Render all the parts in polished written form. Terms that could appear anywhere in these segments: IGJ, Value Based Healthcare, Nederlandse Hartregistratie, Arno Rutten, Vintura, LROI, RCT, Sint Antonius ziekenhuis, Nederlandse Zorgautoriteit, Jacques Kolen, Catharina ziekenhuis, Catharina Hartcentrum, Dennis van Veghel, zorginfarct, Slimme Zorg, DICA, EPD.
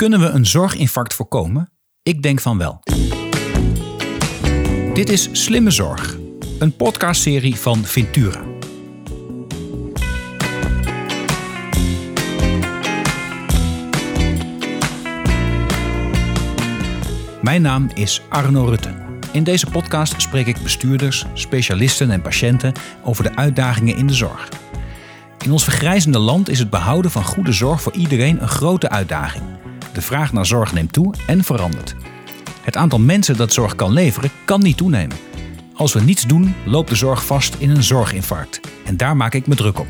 Kunnen we een zorginfarct voorkomen? Ik denk van wel. Dit is Slimme Zorg, een podcastserie van Vintura. Mijn naam is Arno Rutten. In deze podcast spreek ik bestuurders, specialisten en patiënten over de uitdagingen in de zorg. In ons vergrijzende land is het behouden van goede zorg voor iedereen een grote uitdaging. De vraag naar zorg neemt toe en verandert. Het aantal mensen dat zorg kan leveren kan niet toenemen. Als we niets doen, loopt de zorg vast in een zorginfarct. En daar maak ik me druk op.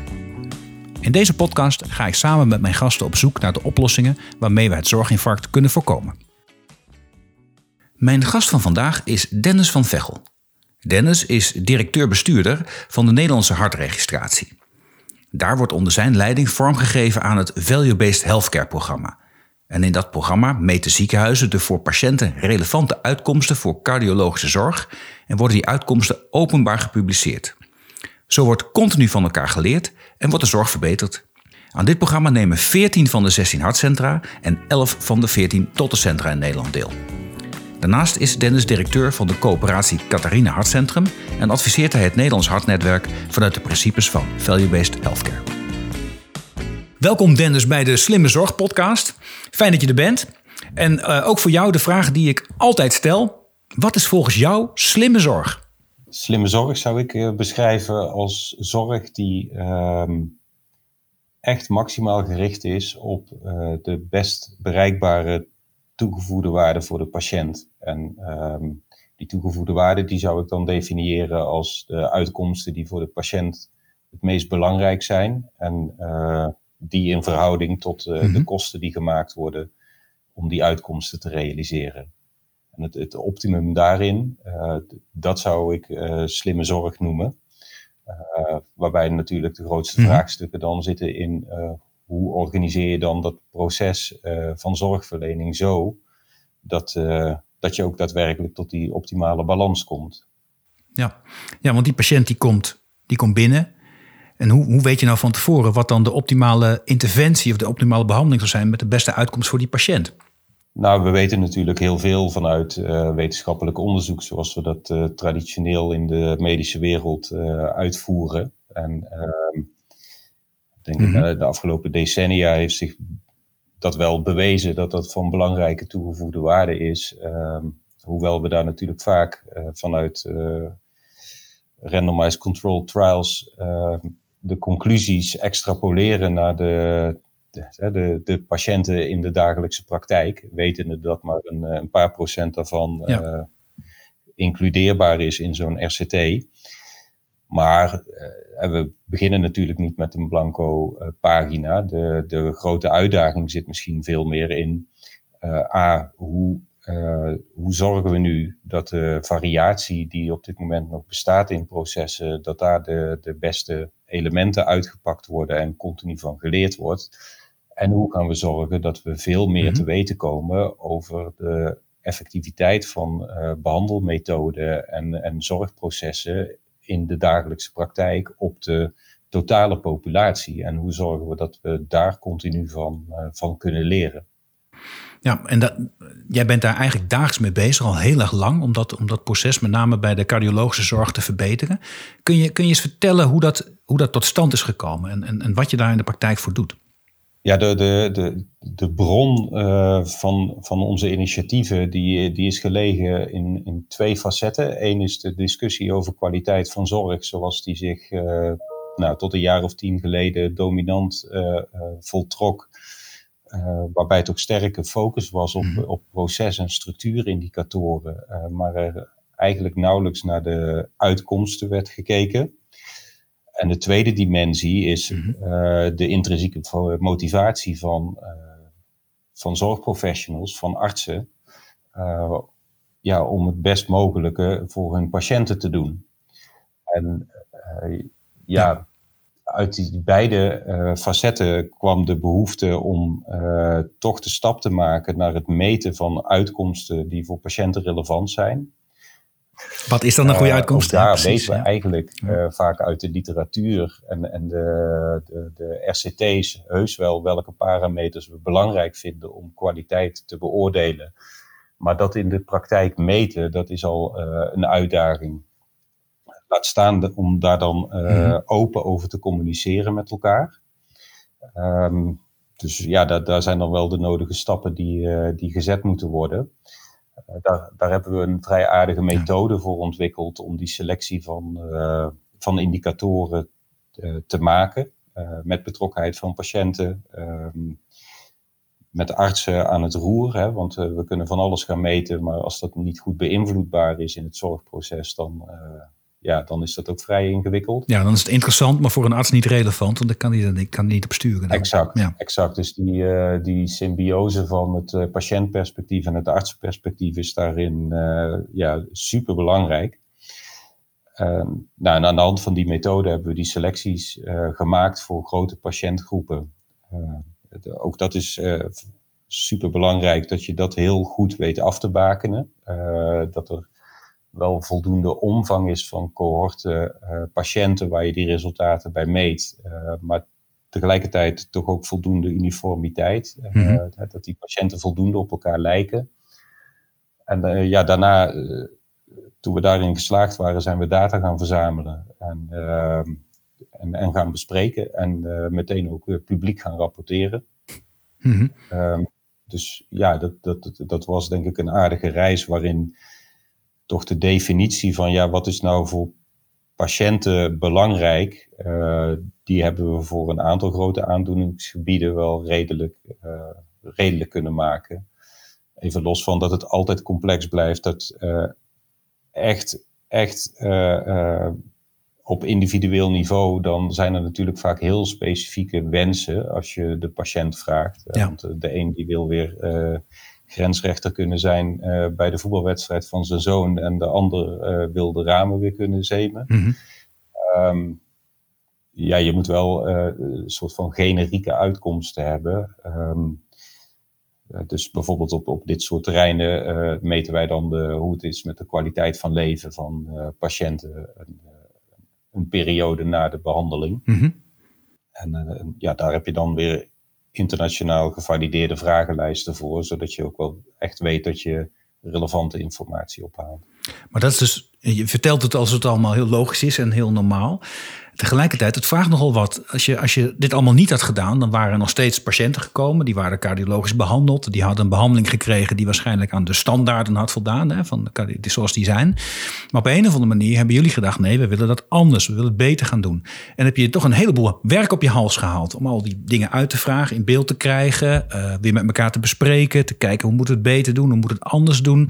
In deze podcast ga ik samen met mijn gasten op zoek naar de oplossingen waarmee we het zorginfarct kunnen voorkomen. Mijn gast van vandaag is Dennis van Veghel. Dennis is directeur-bestuurder van de Nederlandse Hartregistratie. Daar wordt onder zijn leiding vormgegeven aan het Value Based Healthcare programma. En in dat programma meten ziekenhuizen de voor patiënten relevante uitkomsten voor cardiologische zorg en worden die uitkomsten openbaar gepubliceerd. Zo wordt continu van elkaar geleerd en wordt de zorg verbeterd. Aan dit programma nemen 14 van de 16 hartcentra en 11 van de 14 tottencentra in Nederland deel. Daarnaast is Dennis directeur van de coöperatie Catharina Hartcentrum en adviseert hij het Nederlands Hartnetwerk vanuit de principes van Value-Based Healthcare. Welkom Dennis bij de Slimme Zorg podcast. Fijn dat je er bent. En ook voor jou de vraag die ik altijd stel. Wat is volgens jou slimme zorg? Slimme zorg zou ik beschrijven als zorg die echt maximaal gericht is op de best bereikbare toegevoegde waarde voor de patiënt. En die toegevoegde waarde die zou ik dan definiëren als de uitkomsten die voor de patiënt het meest belangrijk zijn. En die in verhouding tot de kosten die gemaakt worden om die uitkomsten te realiseren. En het optimum daarin, dat zou ik slimme zorg noemen. Waarbij natuurlijk de grootste vraagstukken dan zitten in hoe organiseer je dan dat proces van zorgverlening zo dat je ook daadwerkelijk tot die optimale balans komt. Ja, want die patiënt die komt binnen. En hoe weet je nou van tevoren wat dan de optimale interventie of de optimale behandeling zou zijn met de beste uitkomst voor die patiënt? Nou, we weten natuurlijk heel veel vanuit wetenschappelijk onderzoek zoals we dat traditioneel in de medische wereld uitvoeren. En ik denk de afgelopen decennia heeft zich dat wel bewezen dat dat van belangrijke toegevoegde waarde is. Hoewel we daar natuurlijk vaak vanuit randomized controlled trials de conclusies extrapoleren naar de patiënten in de dagelijkse praktijk, wetende dat maar een paar procent daarvan includeerbaar is in zo'n RCT. Maar we beginnen natuurlijk niet met een blanco pagina. De grote uitdaging zit misschien veel meer in hoe zorgen we nu dat de variatie die op dit moment nog bestaat in processen, dat daar de beste elementen uitgepakt worden en continu van geleerd wordt. En hoe gaan we zorgen dat we veel meer te weten komen over de effectiviteit van behandelmethoden en zorgprocessen in de dagelijkse praktijk op de totale populatie. En hoe zorgen we dat we daar continu van kunnen leren. Ja, en jij bent daar eigenlijk dagelijks mee bezig, al heel erg lang, om dat proces met name bij de cardiologische zorg te verbeteren. Kun je eens vertellen hoe dat tot stand is gekomen en wat je daar in de praktijk voor doet? Ja, de bron van onze initiatieven die is gelegen in twee facetten. Eén is de discussie over kwaliteit van zorg, zoals die zich tot een jaar of 10 geleden dominant voltrok. Waarbij het ook sterke focus was op proces- en structuurindicatoren. Maar er eigenlijk nauwelijks naar de uitkomsten werd gekeken. En de tweede dimensie is de intrinsieke motivatie van zorgprofessionals, van artsen. Om het best mogelijke voor hun patiënten te doen. En uit die beide facetten kwam de behoefte om toch de stap te maken naar het meten van uitkomsten die voor patiënten relevant zijn. Wat is dan een goede uitkomst? Daar weten we eigenlijk vaak uit de literatuur en de RCT's heus wel welke parameters we belangrijk vinden om kwaliteit te beoordelen. Maar dat in de praktijk meten, dat is al een uitdaging. Laat staan om daar dan open over te communiceren met elkaar. Dus ja, daar zijn dan wel de nodige stappen die gezet moeten worden. Daar hebben we een vrij aardige methode voor ontwikkeld om die selectie van indicatoren te maken. Met betrokkenheid van patiënten, met artsen aan het roer. Hè, want we kunnen van alles gaan meten, maar als dat niet goed beïnvloedbaar is in het zorgproces, dan is dat ook vrij ingewikkeld. Ja, dan is het interessant, maar voor een arts niet relevant, want dan kan die niet op sturen. Exact. Dus die symbiose van het patiëntperspectief en het artsenperspectief is daarin superbelangrijk. En aan de hand van die methode hebben we die selecties gemaakt voor grote patiëntgroepen. Ook dat is superbelangrijk dat je dat heel goed weet af te bakenen. Dat er wel voldoende omvang is van cohorten patiënten waar je die resultaten bij meet. Maar tegelijkertijd toch ook voldoende uniformiteit. Dat die patiënten voldoende op elkaar lijken. En daarna, toen we daarin geslaagd waren, zijn we data gaan verzamelen. En gaan bespreken. En meteen ook publiek gaan rapporteren. Dus ja, dat was denk ik een aardige reis waarin toch de definitie van wat is nou voor patiënten belangrijk, die hebben we voor een aantal grote aandoeningsgebieden wel redelijk kunnen maken. Even los van dat het altijd complex blijft, dat op individueel niveau, dan zijn er natuurlijk vaak heel specifieke wensen als je de patiënt vraagt. Ja. Want de een die wil weer grensrechter kunnen zijn bij de voetbalwedstrijd van zijn zoon en de ander wil de ramen weer kunnen zemen. Je moet wel een soort van generieke uitkomsten hebben. Dus bijvoorbeeld op dit soort terreinen meten wij dan hoe het is met de kwaliteit van leven van patiënten een periode na de behandeling. En daar heb je dan weer internationaal gevalideerde vragenlijsten voor, zodat je ook wel echt weet dat je relevante informatie ophaalt. Maar dat is dus, je vertelt het als het allemaal heel logisch is en heel normaal. Tegelijkertijd, het vraagt nogal wat. Als je dit allemaal niet had gedaan, dan waren er nog steeds patiënten gekomen. Die waren cardiologisch behandeld. Die hadden een behandeling gekregen die waarschijnlijk aan de standaarden had voldaan. Hè, van zoals die zijn. Maar op een of andere manier hebben jullie gedacht, nee, we willen dat anders. We willen het beter gaan doen. En heb je toch een heleboel werk op je hals gehaald. Om al die dingen uit te vragen, in beeld te krijgen. Weer met elkaar te bespreken. Te kijken, hoe moet het beter doen? Hoe moet het anders doen?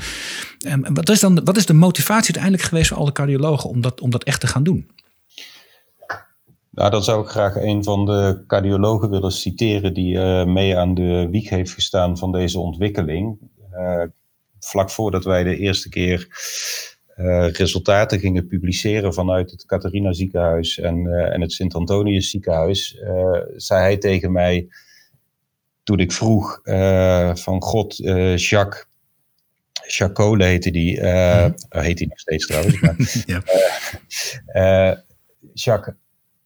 Wat is de motivatie uiteindelijk geweest voor alle cardiologen om dat echt te gaan doen? Nou, dan zou ik graag een van de cardiologen willen citeren die mee aan de wieg heeft gestaan van deze ontwikkeling. Vlak voordat wij de eerste keer resultaten gingen publiceren vanuit het Catharina ziekenhuis en het Sint Antonius ziekenhuis, zei hij tegen mij toen ik vroeg van God, Jacques Kolen heette die, heet hij nog steeds trouwens. Maar, ja. Jacques,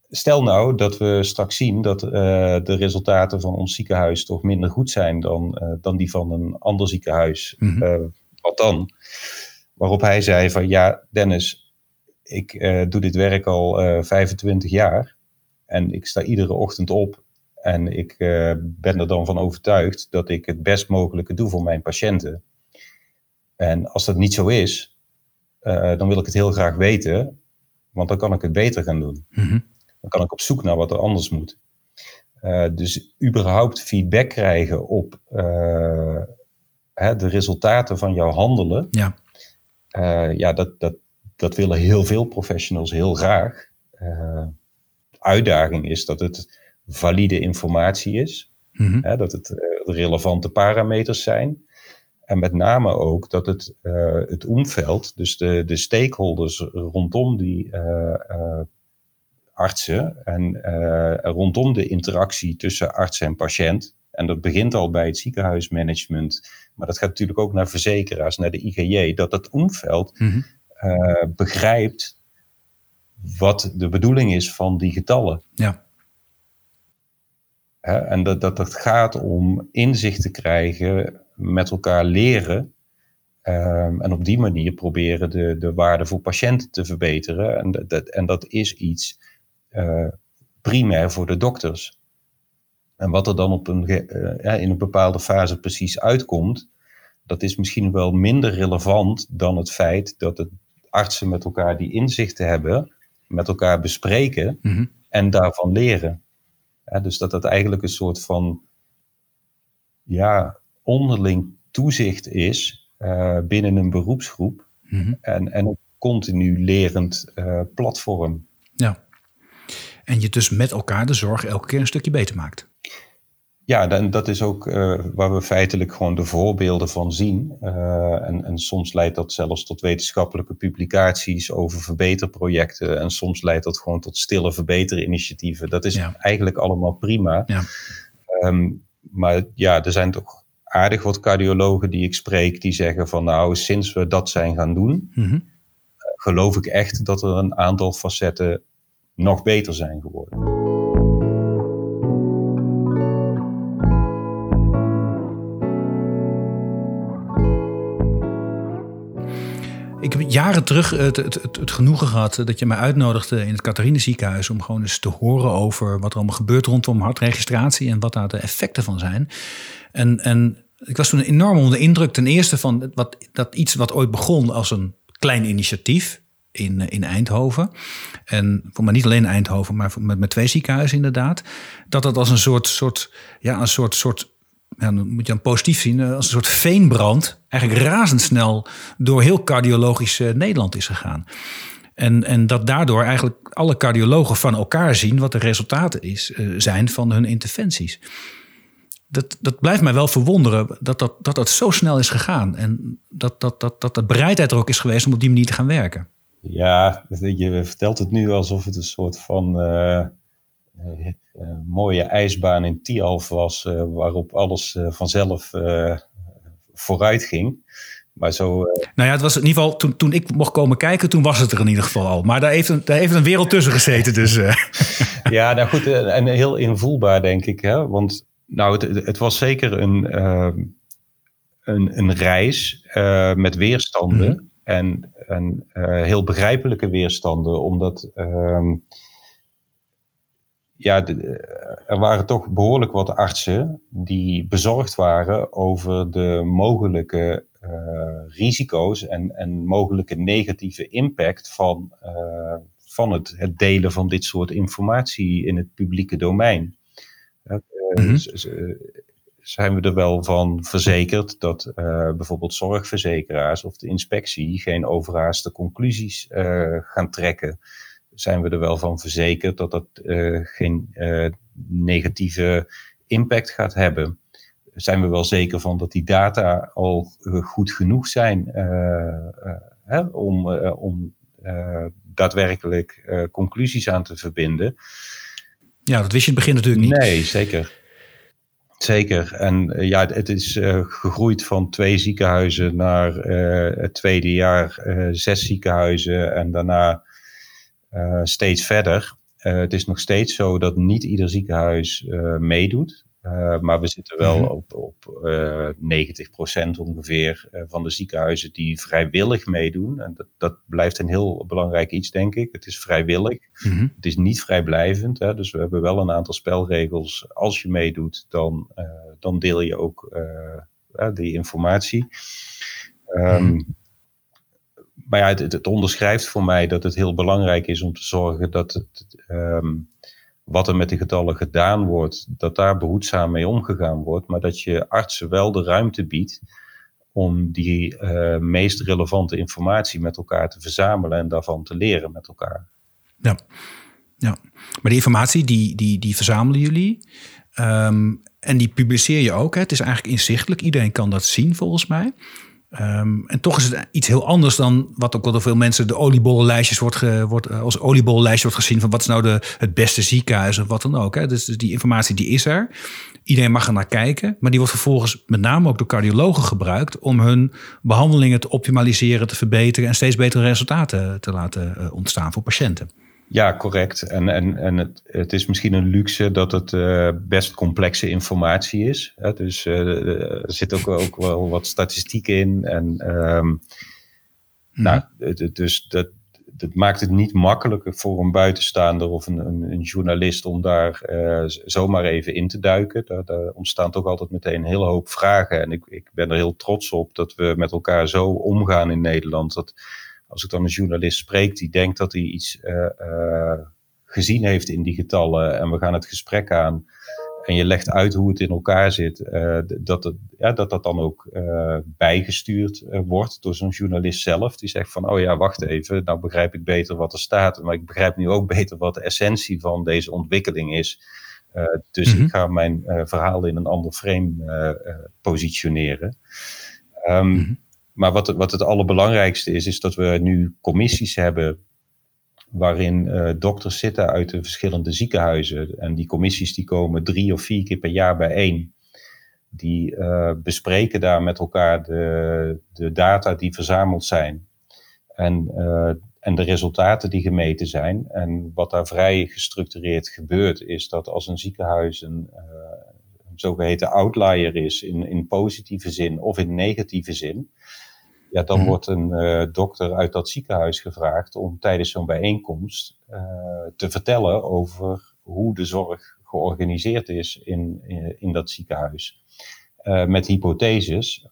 stel nou dat we straks zien dat de resultaten van ons ziekenhuis toch minder goed zijn dan die van een ander ziekenhuis. Wat dan? Waarop hij zei van Dennis, ik doe dit werk al 25 jaar en ik sta iedere ochtend op en ik ben er dan van overtuigd dat ik het best mogelijke doe voor mijn patiënten. En als dat niet zo is, dan wil ik het heel graag weten, want dan kan ik het beter gaan doen. Dan kan ik op zoek naar wat er anders moet. Dus überhaupt feedback krijgen op de resultaten van jouw handelen. Dat willen heel veel professionals heel graag. De uitdaging is dat het valide informatie is. Dat het relevante parameters zijn. En met name ook dat het omveld, dus de stakeholders rondom die artsen en rondom de interactie tussen arts en patiënt. En dat begint al bij het ziekenhuismanagement, maar dat gaat natuurlijk ook naar verzekeraars, naar de IGJ, dat omveld begrijpt wat de bedoeling is van die getallen. Ja. En dat gaat om inzicht te krijgen, met elkaar leren. En op die manier proberen de waarde voor patiënten te verbeteren. En dat is iets primair voor de dokters. En wat er dan op in een bepaalde fase precies uitkomt, dat is misschien wel minder relevant dan het feit dat de artsen met elkaar die inzichten hebben, met elkaar bespreken en daarvan leren. Ja, dus dat eigenlijk een soort van onderling toezicht is binnen een beroepsgroep en een continu lerend platform. Ja. En je dus met elkaar de zorg elke keer een stukje beter maakt. Ja, en dat is ook waar we feitelijk gewoon de voorbeelden van zien. En soms leidt dat zelfs tot wetenschappelijke publicaties over verbeterprojecten. En soms leidt dat gewoon tot stille verbeterinitiatieven. Dat is eigenlijk allemaal prima. Ja. Maar er zijn toch aardig wat cardiologen die ik spreek, die zeggen van sinds we dat zijn gaan doen, geloof ik echt dat er een aantal facetten nog beter zijn geworden. Ik heb jaren terug het genoegen gehad dat je mij uitnodigde in het Catharina ziekenhuis om gewoon eens te horen over wat er allemaal gebeurt rondom hartregistratie en wat daar de effecten van zijn. En ik was toen enorm onder de indruk ten eerste van dat iets wat ooit begon als een klein initiatief in Eindhoven. En voor mij niet alleen Eindhoven, maar met 2 ziekenhuizen inderdaad. Dat als een soort ja, dan moet je dan positief zien, als een soort veenbrand eigenlijk razendsnel door heel cardiologisch Nederland is gegaan. En dat daardoor eigenlijk alle cardiologen van elkaar zien wat de resultaten zijn van hun interventies. Dat blijft mij wel verwonderen dat zo snel is gegaan. En dat de bereidheid er ook is geweest om op die manier te gaan werken. Ja, je vertelt het nu alsof het een soort van mooie ijsbaan in Tialf was, waarop alles vanzelf vooruit ging. Maar zo. Het was in ieder geval, toen ik mocht komen kijken, toen was het er in ieder geval al. Maar daar heeft een wereld tussen gezeten. Dus, Ja, nou goed, en heel invoelbaar denk ik. Hè? Want het was zeker een reis met weerstanden. Mm-hmm. En heel begrijpelijke weerstanden, omdat er waren toch behoorlijk wat artsen die bezorgd waren over de mogelijke risico's en mogelijke negatieve impact van het delen van dit soort informatie in het publieke domein. Zijn we er wel van verzekerd dat bijvoorbeeld zorgverzekeraars of de inspectie geen overhaaste conclusies gaan trekken? Zijn we er wel van verzekerd dat dat geen negatieve impact gaat hebben? Zijn we wel zeker van dat die data al goed genoeg zijn om daadwerkelijk conclusies aan te verbinden? Ja, dat wist je in het begin natuurlijk niet. Nee, zeker. Zeker. En het is gegroeid van 2 ziekenhuizen naar het tweede jaar 6 ziekenhuizen en daarna steeds verder. Het is nog steeds zo dat niet ieder ziekenhuis meedoet. Maar we zitten wel op 90% ongeveer van de ziekenhuizen die vrijwillig meedoen. En dat blijft een heel belangrijk iets, denk ik. Het is vrijwillig. Mm-hmm. Het is niet vrijblijvend. Hè? Dus we hebben wel een aantal spelregels. Als je meedoet, dan deel je ook die informatie. Maar het onderschrijft voor mij dat het heel belangrijk is om te zorgen dat het wat er met de getallen gedaan wordt, dat daar behoedzaam mee omgegaan wordt, maar dat je artsen wel de ruimte biedt om die meest relevante informatie met elkaar te verzamelen en daarvan te leren met elkaar. Ja. Maar die informatie, die verzamelen jullie en die publiceer je ook. Hè? Het is eigenlijk inzichtelijk, iedereen kan dat zien volgens mij. En toch is het iets heel anders dan wat ook wel door veel mensen de oliebollenlijstjes als oliebollenlijstje wordt gezien van wat is nou het beste ziekenhuis of wat dan ook. Hè. Dus die informatie die is er. Iedereen mag er naar kijken. Maar die wordt vervolgens met name ook door cardiologen gebruikt om hun behandelingen te optimaliseren, te verbeteren en steeds betere resultaten te laten ontstaan voor patiënten. Ja, correct. En het is misschien een luxe dat het best complexe informatie is. Hè? Dus er zit ook wel wat statistiek in. En dus dat maakt het niet makkelijker voor een buitenstaander of een journalist om daar zomaar even in te duiken. Daar ontstaan toch altijd meteen een hele hoop vragen. En ik ben er heel trots op dat we met elkaar zo omgaan in Nederland. Dat als ik dan een journalist spreek die denkt dat hij iets gezien heeft in die getallen en we gaan het gesprek aan en je legt uit hoe het in elkaar zit, dat dan ook bijgestuurd wordt door zo'n journalist zelf. Die zegt van, oh ja, wacht even, nou begrijp ik beter wat er staat, maar ik begrijp nu ook beter wat de essentie van deze ontwikkeling is. Ik ga mijn verhaal in een ander frame positioneren. Maar wat het allerbelangrijkste is dat we nu commissies hebben waarin dokters zitten uit de verschillende ziekenhuizen. En die commissies die komen 3 of 4 keer per jaar bijeen. Die bespreken daar met elkaar de data die verzameld zijn en de resultaten die gemeten zijn. En wat daar vrij gestructureerd gebeurt is dat als een ziekenhuis een zogeheten outlier is in positieve zin of in negatieve zin, ja, dan wordt een dokter uit dat ziekenhuis gevraagd om tijdens zo'n bijeenkomst te vertellen over hoe de zorg georganiseerd is in dat ziekenhuis. Met hypotheses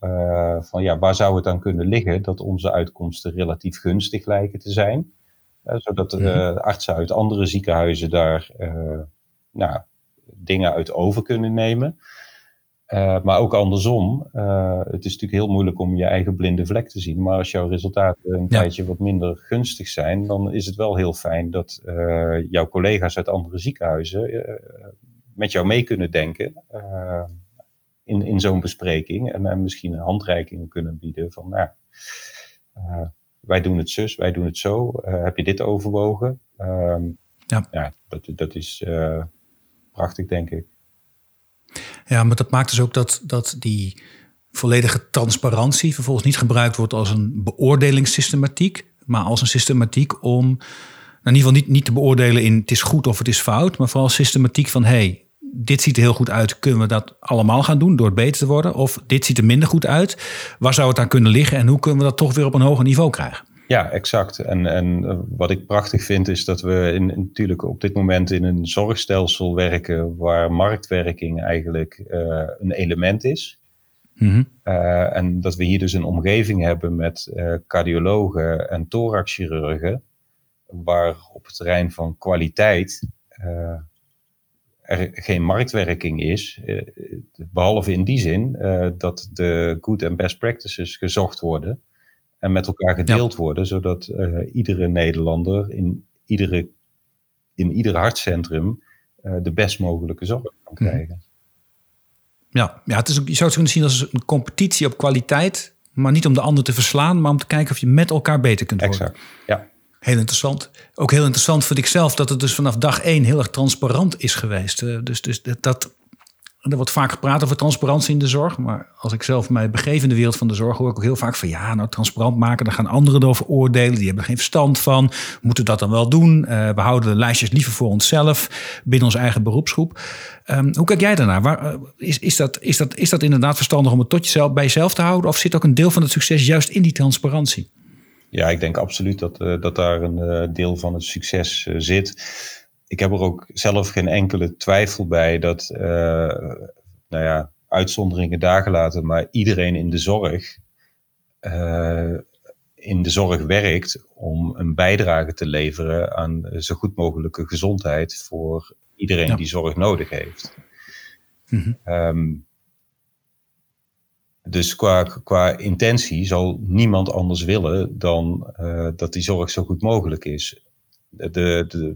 van ja, waar zou het dan kunnen liggen dat onze uitkomsten relatief gunstig lijken te zijn, zodat de artsen uit andere ziekenhuizen daar dingen uit over kunnen nemen. Maar ook andersom, het is natuurlijk heel moeilijk om je eigen blinde vlek te zien. Maar als jouw resultaten een tijdje wat minder gunstig zijn, dan is het wel heel fijn dat jouw collega's uit andere ziekenhuizen met jou mee kunnen denken in zo'n bespreking. En misschien handreikingen kunnen bieden van, wij doen het zus, wij doen het zo. Heb je dit overwogen? Dat is prachtig, denk ik. Ja, maar dat maakt dus ook dat die volledige transparantie vervolgens niet gebruikt wordt als een beoordelingssystematiek, maar als een systematiek om in ieder geval niet te beoordelen in het is goed of het is fout, maar vooral systematiek van dit ziet er heel goed uit, kunnen we dat allemaal gaan doen door het beter te worden? Of dit ziet er minder goed uit, waar zou het aan kunnen liggen en hoe kunnen we dat toch weer op een hoger niveau krijgen? Ja, exact. En wat ik prachtig vind is dat we natuurlijk op dit moment in een zorgstelsel werken waar marktwerking eigenlijk een element is. Mm-hmm. En dat we hier dus een omgeving hebben met cardiologen en thoraxchirurgen, waar op het terrein van kwaliteit er geen marktwerking is. Behalve in die zin dat de good en best practices gezocht worden. En met elkaar gedeeld worden, zodat iedere Nederlander in ieder hartcentrum de best mogelijke zorg kan krijgen. Ja, het is ook, je zou het kunnen zien als een competitie op kwaliteit, maar niet om de ander te verslaan, maar om te kijken of je met elkaar beter kunt worden. Exact, ja. Heel interessant. Ook heel interessant vind ik zelf dat het dus vanaf dag 1 heel erg transparant is geweest. Dus dat... Er wordt vaak gepraat over transparantie in de zorg. Maar als ik zelf mij begeef in de wereld van de zorg, hoor ik ook heel vaak van transparant maken, daar gaan anderen over oordelen. Die hebben er geen verstand van. Moeten we dat dan wel doen? We houden de lijstjes liever voor onszelf, binnen onze eigen beroepsgroep. Hoe kijk jij daarnaar? Is dat inderdaad verstandig om het tot jezelf, bij jezelf te houden? Of zit ook een deel van het succes juist in die transparantie? Ja, ik denk absoluut dat daar een deel van het succes zit. Ik heb er ook zelf geen enkele twijfel bij dat, uitzonderingen daar gelaten, maar iedereen in de zorg werkt om een bijdrage te leveren aan zo goed mogelijke gezondheid voor iedereen die zorg nodig heeft. Mm-hmm. Dus qua intentie zal niemand anders willen dan dat die zorg zo goed mogelijk is.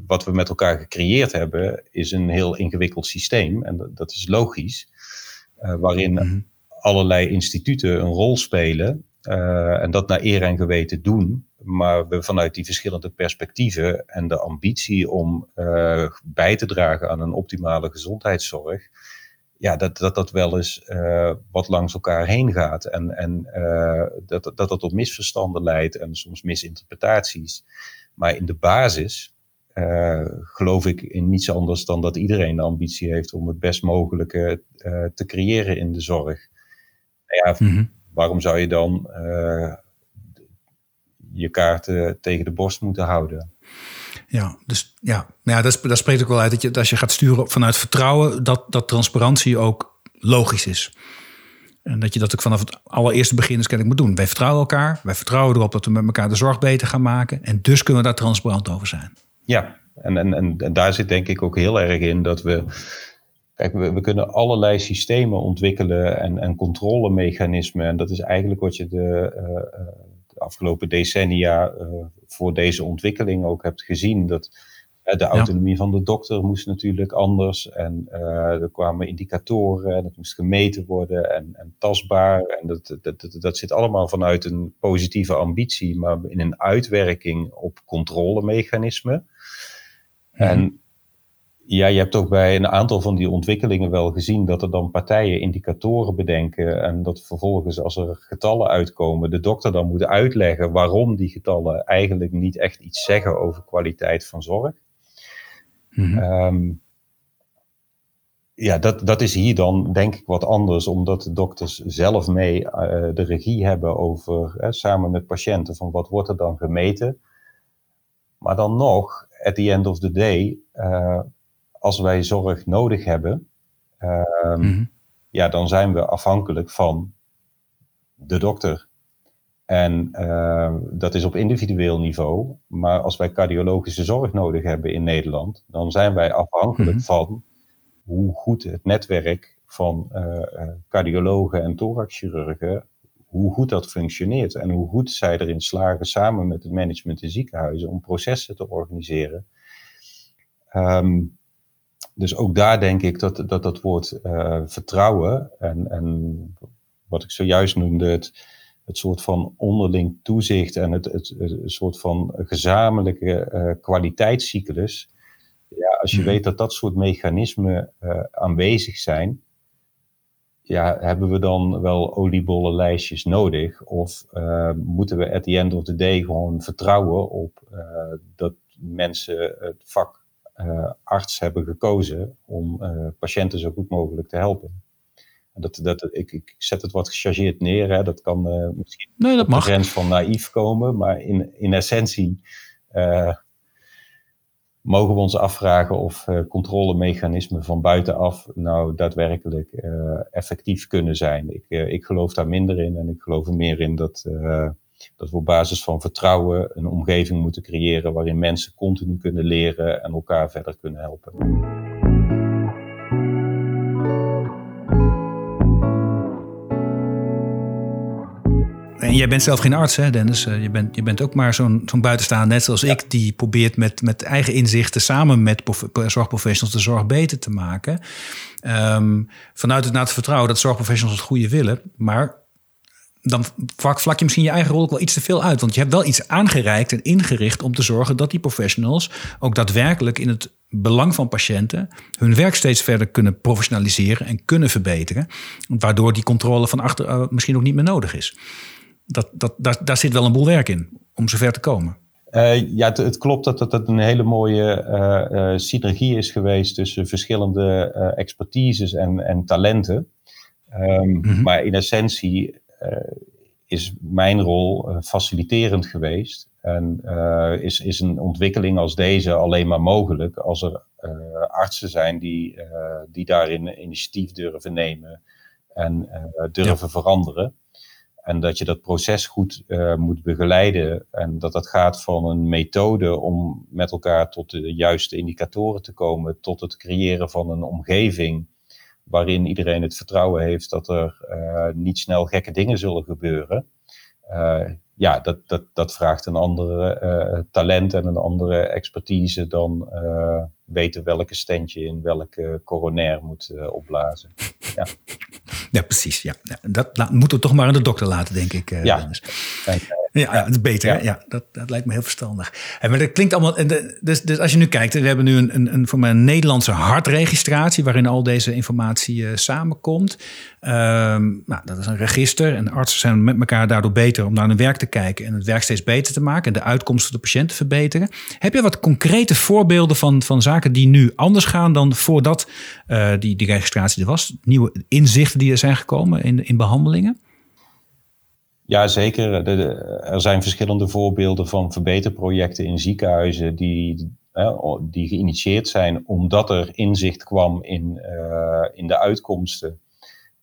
Wat we met elkaar gecreëerd hebben is een heel ingewikkeld systeem. En dat is logisch. Waarin allerlei instituten een rol spelen. En dat naar eer en geweten doen. Maar we vanuit die verschillende perspectieven en de ambitie om bij te dragen aan een optimale gezondheidszorg. Ja, dat wel eens wat langs elkaar heen gaat. En dat tot misverstanden leidt en soms misinterpretaties. Maar in de basis geloof ik in niets anders dan dat iedereen de ambitie heeft om het best mogelijke te creëren in de zorg. Nou ja, waarom zou je dan je kaarten tegen de borst moeten houden? Ja, dus ja, nou ja, dat spreekt ook wel uit dat je, als je gaat sturen vanuit vertrouwen, dat transparantie ook logisch is. En dat je dat ook vanaf het allereerste begin eens kennelijk moet doen. Wij vertrouwen elkaar, wij vertrouwen erop dat we met elkaar de zorg beter gaan maken. En dus kunnen we daar transparant over zijn. Ja, en daar zit denk ik ook heel erg in dat we... Kijk, we kunnen allerlei systemen ontwikkelen en controlemechanismen. En dat is eigenlijk wat je de afgelopen decennia voor deze ontwikkeling ook hebt gezien. Dat de autonomie van de dokter moest natuurlijk anders. En er kwamen indicatoren en het moest gemeten worden en tastbaar. En dat zit allemaal vanuit een positieve ambitie, maar in een uitwerking op controlemechanismen. En... Ja, je hebt ook bij een aantal van die ontwikkelingen wel gezien dat er dan partijen indicatoren bedenken en dat vervolgens als er getallen uitkomen, de dokter dan moet uitleggen waarom die getallen eigenlijk niet echt iets zeggen over kwaliteit van zorg. Dat is hier dan denk ik wat anders, omdat de dokters zelf mee de regie hebben over, samen met patiënten, van wat wordt er dan gemeten. Maar dan nog, at the end of the day... Als wij zorg nodig hebben, dan zijn we afhankelijk van de dokter. En dat is op individueel niveau. Maar als wij cardiologische zorg nodig hebben in Nederland, dan zijn wij afhankelijk van hoe goed het netwerk van cardiologen en thoraxchirurgen, hoe goed dat functioneert. En hoe goed zij erin slagen samen met het management in ziekenhuizen om processen te organiseren. Dus ook daar denk ik dat woord vertrouwen en wat ik zojuist noemde, het soort van onderling toezicht en het soort van gezamenlijke kwaliteitscyclus. Ja, als je weet dat dat soort mechanismen aanwezig zijn, ja, hebben we dan wel oliebollenlijstjes nodig? Of moeten we at the end of the day gewoon vertrouwen op dat mensen het vak arts hebben gekozen om patiënten zo goed mogelijk te helpen. Ik zet het wat gechargeerd neer. Hè. Dat kan misschien op de grens van naïef komen. Maar in essentie mogen we ons afvragen of controlemechanismen van buitenaf nou daadwerkelijk effectief kunnen zijn. Ik geloof daar minder in en ik geloof er meer in dat we op basis van vertrouwen een omgeving moeten creëren waarin mensen continu kunnen leren en elkaar verder kunnen helpen. En jij bent zelf geen arts, hè, Dennis? Je bent ook maar zo'n buitenstaander, net zoals ik, die probeert met eigen inzichten samen met zorgprofessionals de zorg beter te maken. Vanuit het vertrouwen dat zorgprofessionals het goede willen, maar... dan vlak je misschien je eigen rol ook wel iets te veel uit. Want je hebt wel iets aangereikt en ingericht om te zorgen dat die professionals ook daadwerkelijk in het belang van patiënten hun werk steeds verder kunnen professionaliseren en kunnen verbeteren. Waardoor die controle van achter misschien ook niet meer nodig is. Daar zit wel een boel werk in om zover te komen. Het klopt dat een hele mooie synergie is geweest tussen verschillende expertises en talenten. Maar in essentie... Is mijn rol faciliterend geweest en is een ontwikkeling als deze alleen maar mogelijk als er artsen zijn die daarin initiatief durven nemen en durven veranderen. En dat je dat proces goed moet begeleiden en dat gaat van een methode om met elkaar tot de juiste indicatoren te komen, tot het creëren van een omgeving waarin iedereen het vertrouwen heeft dat er niet snel gekke dingen zullen gebeuren. ja, dat vraagt een andere talent en een andere expertise dan weten welke stent je in welke coronair moet opblazen. Ja. Ja, precies. Ja. Dat moeten we toch maar aan de dokter laten, denk ik. Ja, dat is beter. Ja. Ja, dat lijkt me heel verstandig. Maar dat klinkt allemaal... Dus als je nu kijkt, we hebben nu een Nederlandse hartregistratie... waarin al deze informatie samenkomt. Dat is een register. En artsen zijn met elkaar daardoor beter om naar hun werk te kijken... en het werk steeds beter te maken... en de uitkomst van de patiënt te verbeteren. Heb je wat concrete voorbeelden van zaken die nu anders gaan... dan voordat die registratie er was? Nieuwe inzichten die er zijn gekomen in behandelingen? Ja, zeker. Er zijn verschillende voorbeelden van verbeterprojecten in ziekenhuizen die geïnitieerd zijn omdat er inzicht kwam in de uitkomsten.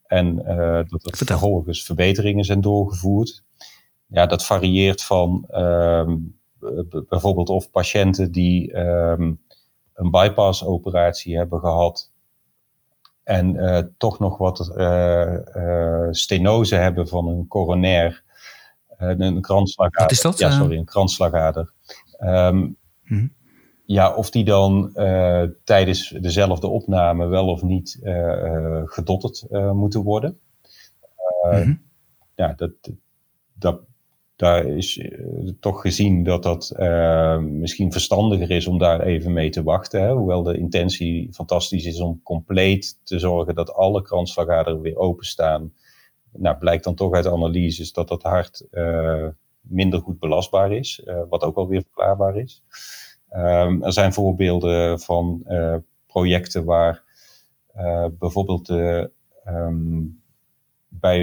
En dat er vervolgens verbeteringen zijn doorgevoerd. Ja, dat varieert van bijvoorbeeld of patiënten die een bypassoperatie hebben gehad. En toch nog wat stenose hebben van een coronair, een kransslagader. Wat is dat? Ja, sorry, een kransslagader. Ja, of die dan tijdens dezelfde opname wel of niet gedotterd moeten worden. Ja, daar is toch gezien dat misschien verstandiger is om daar even mee te wachten. Hè? Hoewel de intentie fantastisch is om compleet te zorgen dat alle kransslagaderen weer openstaan. Nou, blijkt dan toch uit analyses dat dat hart minder goed belastbaar is. Wat ook alweer verklaarbaar is. Er zijn voorbeelden van projecten waar bijvoorbeeld de...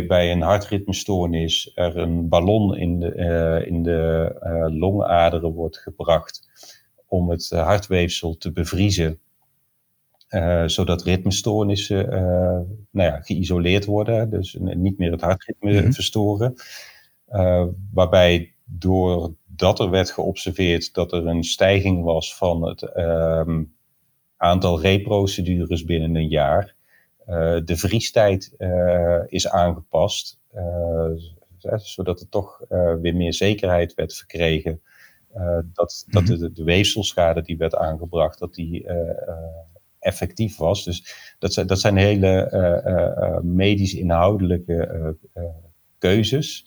Bij een hartritmestoornis er een ballon in de longaderen wordt gebracht om het hartweefsel te bevriezen. Zodat ritmestoornissen geïsoleerd worden, dus niet meer het hartritme verstoren. Waarbij doordat er werd geobserveerd dat er een stijging was van het aantal reprocedures binnen een jaar... de vriestijd is aangepast, zodat er toch weer meer zekerheid werd verkregen dat de weefselschade die werd aangebracht, dat die effectief was. Dus dat zijn hele medisch inhoudelijke keuzes.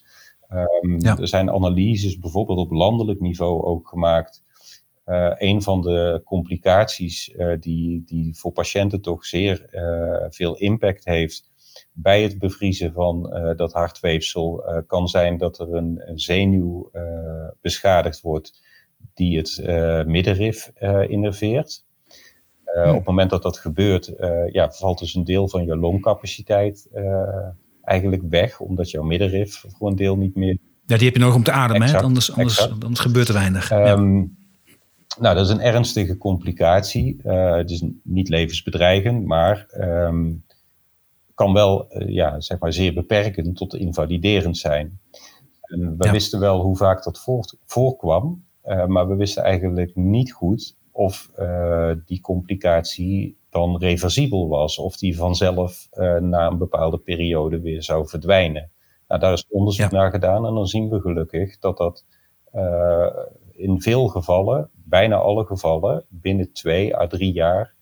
Er zijn analyses bijvoorbeeld op landelijk niveau ook gemaakt. Een van de complicaties die voor patiënten toch zeer veel impact heeft bij het bevriezen van dat hartweefsel kan zijn dat er een zenuw beschadigd wordt die het middenrif innerveert. Op het moment dat dat gebeurt valt dus een deel van je longcapaciteit eigenlijk weg, omdat jouw middenrif voor een deel niet meer... Ja, die heb je nodig om te ademen, exact, anders gebeurt er weinig. Nou, dat is een ernstige complicatie. Het is niet levensbedreigend, maar kan wel zeer beperkend tot invaliderend zijn. En we wisten wel hoe vaak dat voorkwam, maar we wisten eigenlijk niet goed of die complicatie dan reversibel was. Of die vanzelf na een bepaalde periode weer zou verdwijnen. Nou, daar is onderzoek naar gedaan en dan zien we gelukkig dat in veel gevallen, bijna alle gevallen, binnen 2 à 3 jaar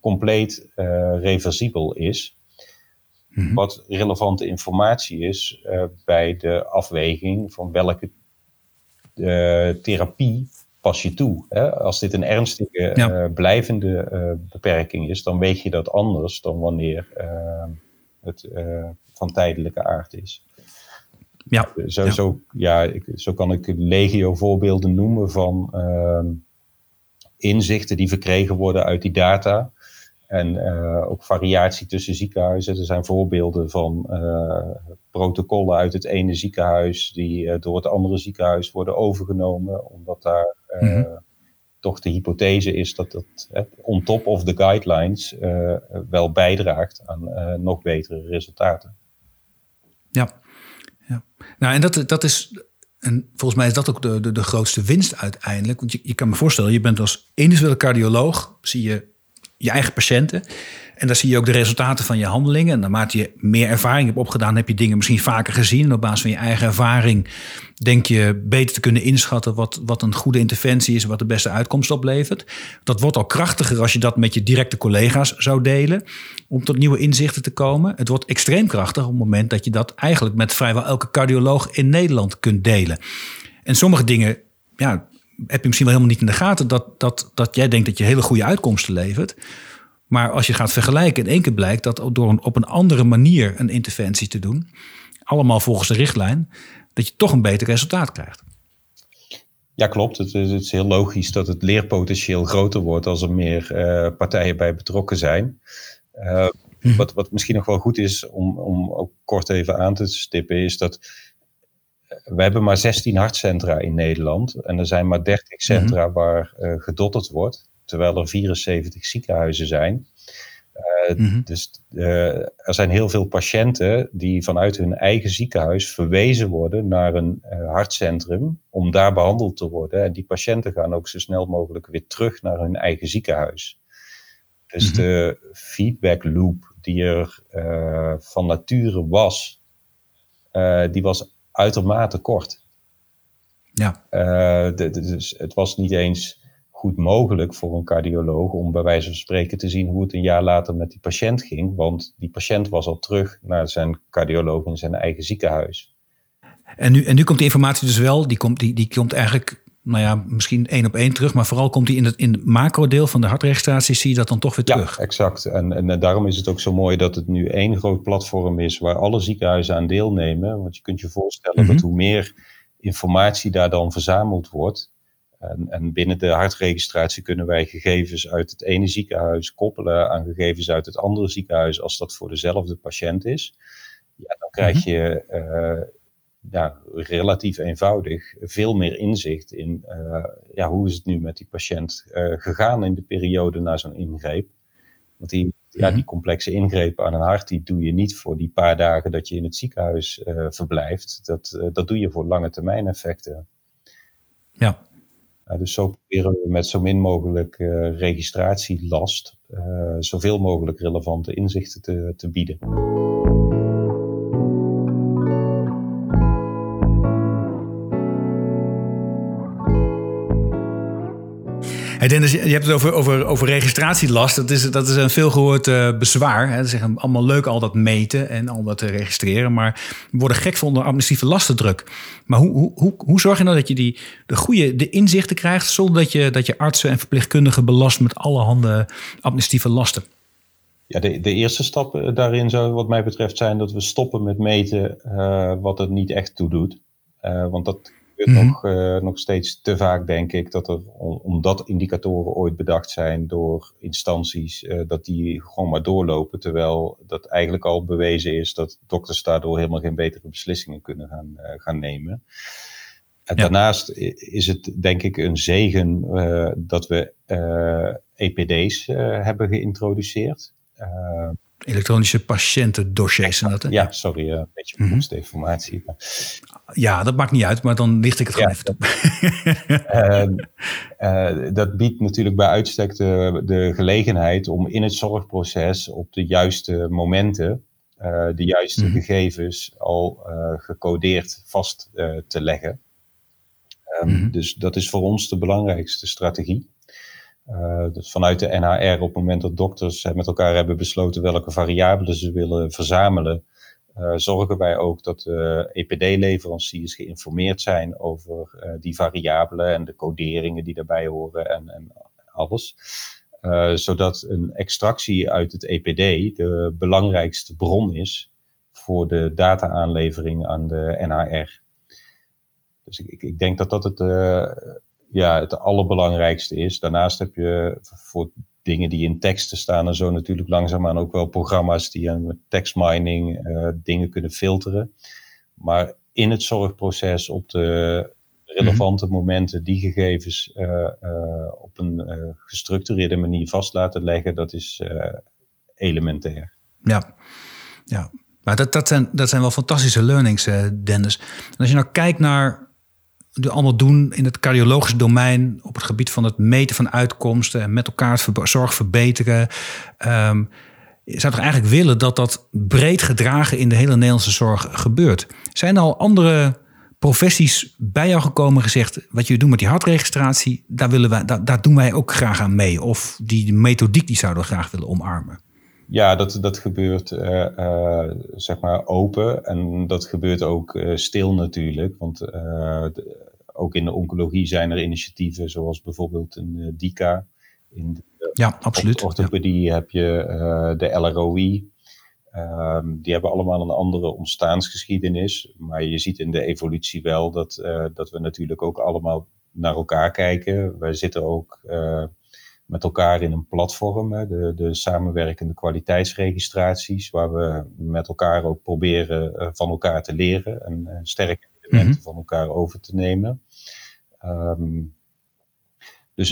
compleet reversibel is. Wat relevante informatie is bij de afweging van welke therapie pas je toe. Hè? Als dit een ernstige, blijvende beperking is, dan weeg je dat anders dan wanneer het van tijdelijke aard is. Ja. Zo kan ik legio voorbeelden noemen van inzichten die verkregen worden uit die data. En ook variatie tussen ziekenhuizen. Er zijn voorbeelden van protocollen uit het ene ziekenhuis die door het andere ziekenhuis worden overgenomen. Omdat daar toch de hypothese is dat on top of the guidelines wel bijdraagt aan nog betere resultaten. Ja. Ja. Nou, en dat is, en volgens mij is dat ook de grootste winst uiteindelijk. Want je kan me voorstellen, je bent als individuele cardioloog, zie je je eigen patiënten. En daar zie je ook de resultaten van je handelingen. En naarmate je meer ervaring hebt opgedaan, heb je dingen misschien vaker gezien. En op basis van je eigen ervaring denk je beter te kunnen inschatten wat een goede interventie is, wat de beste uitkomst oplevert. Dat wordt al krachtiger als je dat met je directe collega's zou delen, om tot nieuwe inzichten te komen. Het wordt extreem krachtig op het moment dat je dat eigenlijk met vrijwel elke cardioloog in Nederland kunt delen. En sommige dingen, ja, heb je misschien wel helemaal niet in de gaten dat jij denkt dat je hele goede uitkomsten levert. Maar als je gaat vergelijken, in één keer blijkt dat door op een andere manier een interventie te doen, allemaal volgens de richtlijn, dat je toch een beter resultaat krijgt. Ja, klopt. Het is heel logisch dat het leerpotentieel groter wordt als er meer partijen bij betrokken zijn. Wat misschien nog wel goed is om ook kort even aan te stippen, is dat we hebben maar 16 hartcentra in Nederland en er zijn maar 30 centra waar gedotterd wordt, terwijl er 74 ziekenhuizen zijn. Dus er zijn heel veel patiënten die vanuit hun eigen ziekenhuis verwezen worden naar een hartcentrum om daar behandeld te worden. En die patiënten gaan ook zo snel mogelijk weer terug naar hun eigen ziekenhuis. Dus de feedback loop die er van nature was, die was uitermate kort. Ja. Dus het was niet eens goed mogelijk voor een cardioloog om bij wijze van spreken te zien hoe het een jaar later met die patiënt ging. Want die patiënt was al terug naar zijn cardioloog in zijn eigen ziekenhuis. En nu komt die informatie dus wel, die komt eigenlijk, nou ja, misschien 1 op 1 terug. Maar vooral komt die in het macrodeel van de hartregistratie, zie je dat dan toch weer terug. Ja, exact. En daarom is het ook zo mooi dat het nu 1 groot platform is waar alle ziekenhuizen aan deelnemen. Want je kunt je voorstellen dat hoe meer informatie daar dan verzameld wordt. En binnen de hartregistratie kunnen wij gegevens uit het ene ziekenhuis koppelen aan gegevens uit het andere ziekenhuis als dat voor dezelfde patiënt is. Ja, dan krijg je relatief eenvoudig veel meer inzicht in hoe is het nu met die patiënt gegaan in de periode na zo'n ingreep. Want die complexe ingreep aan een hart, die doe je niet voor die paar dagen dat je in het ziekenhuis verblijft. Dat doe je voor lange termijn effecten. Ja. Dus zo proberen we met zo min mogelijk registratielast zoveel mogelijk relevante inzichten te bieden. Hey Dennis, je hebt het over registratielast. Dat is een veelgehoord bezwaar. Hè. Ze zeggen allemaal leuk al dat meten en al dat registreren. Maar we worden gek van de administratieve lastendruk. Maar hoe zorg je nou dat je de goede inzichten krijgt, zonder dat je artsen en verpleegkundigen belast met allerhande administratieve lasten? Ja, de eerste stap daarin zou wat mij betreft zijn dat we stoppen met meten wat het niet echt toe doet. Want dat nog steeds te vaak, denk ik, dat er, omdat indicatoren ooit bedacht zijn door instanties, dat die gewoon maar doorlopen, terwijl dat eigenlijk al bewezen is dat dokters daardoor helemaal geen betere beslissingen kunnen gaan nemen. En daarnaast is het, denk ik, een zegen dat we EPD's hebben geïntroduceerd. Elektronische patiëntendossiers zijn dat, hè? Ja, sorry, een beetje beroepsdeformatie. Ja, dat maakt niet uit, maar dan licht ik het gewoon even op. Dat biedt natuurlijk bij uitstek de gelegenheid om in het zorgproces op de juiste momenten de juiste gegevens al gecodeerd vast te leggen. Dus dat is voor ons de belangrijkste strategie. Dus vanuit de NHR, op het moment dat dokters met elkaar hebben besloten welke variabelen ze willen verzamelen, zorgen wij ook dat EPD-leveranciers geïnformeerd zijn over die variabelen en de coderingen die daarbij horen en alles. Zodat een extractie uit het EPD de belangrijkste bron is voor de data-aanlevering aan de NHR. Dus ik denk dat het het allerbelangrijkste is. Daarnaast heb je voor dingen die in teksten staan en zo natuurlijk langzaamaan ook wel programma's die aan tekstmining dingen kunnen filteren. Maar in het zorgproces op de relevante momenten die gegevens op een gestructureerde manier vast laten leggen, dat is elementair. Ja. Maar dat zijn wel fantastische learnings, Dennis. En als je nou kijkt naar allemaal doen in het cardiologische domein, op het gebied van het meten van uitkomsten en met elkaar zorg verbeteren. Je zou toch eigenlijk willen dat dat breed gedragen in de hele Nederlandse zorg gebeurt. Zijn er al andere professies bij jou gekomen gezegd, wat jullie doen met die hartregistratie, daar doen wij ook graag aan mee. Of die methodiek, die zouden we graag willen omarmen. Ja, dat gebeurt zeg maar open en dat gebeurt ook stil natuurlijk. Want ook in de oncologie zijn er initiatieven zoals bijvoorbeeld een DICA. In de orthopedie heb je de LROI. Die hebben allemaal een andere ontstaansgeschiedenis. Maar je ziet in de evolutie wel dat we natuurlijk ook allemaal naar elkaar kijken. Wij zitten ook met elkaar in een platform, de samenwerkende kwaliteitsregistraties, waar we met elkaar ook proberen van elkaar te leren en sterke elementen van elkaar over te nemen. Dus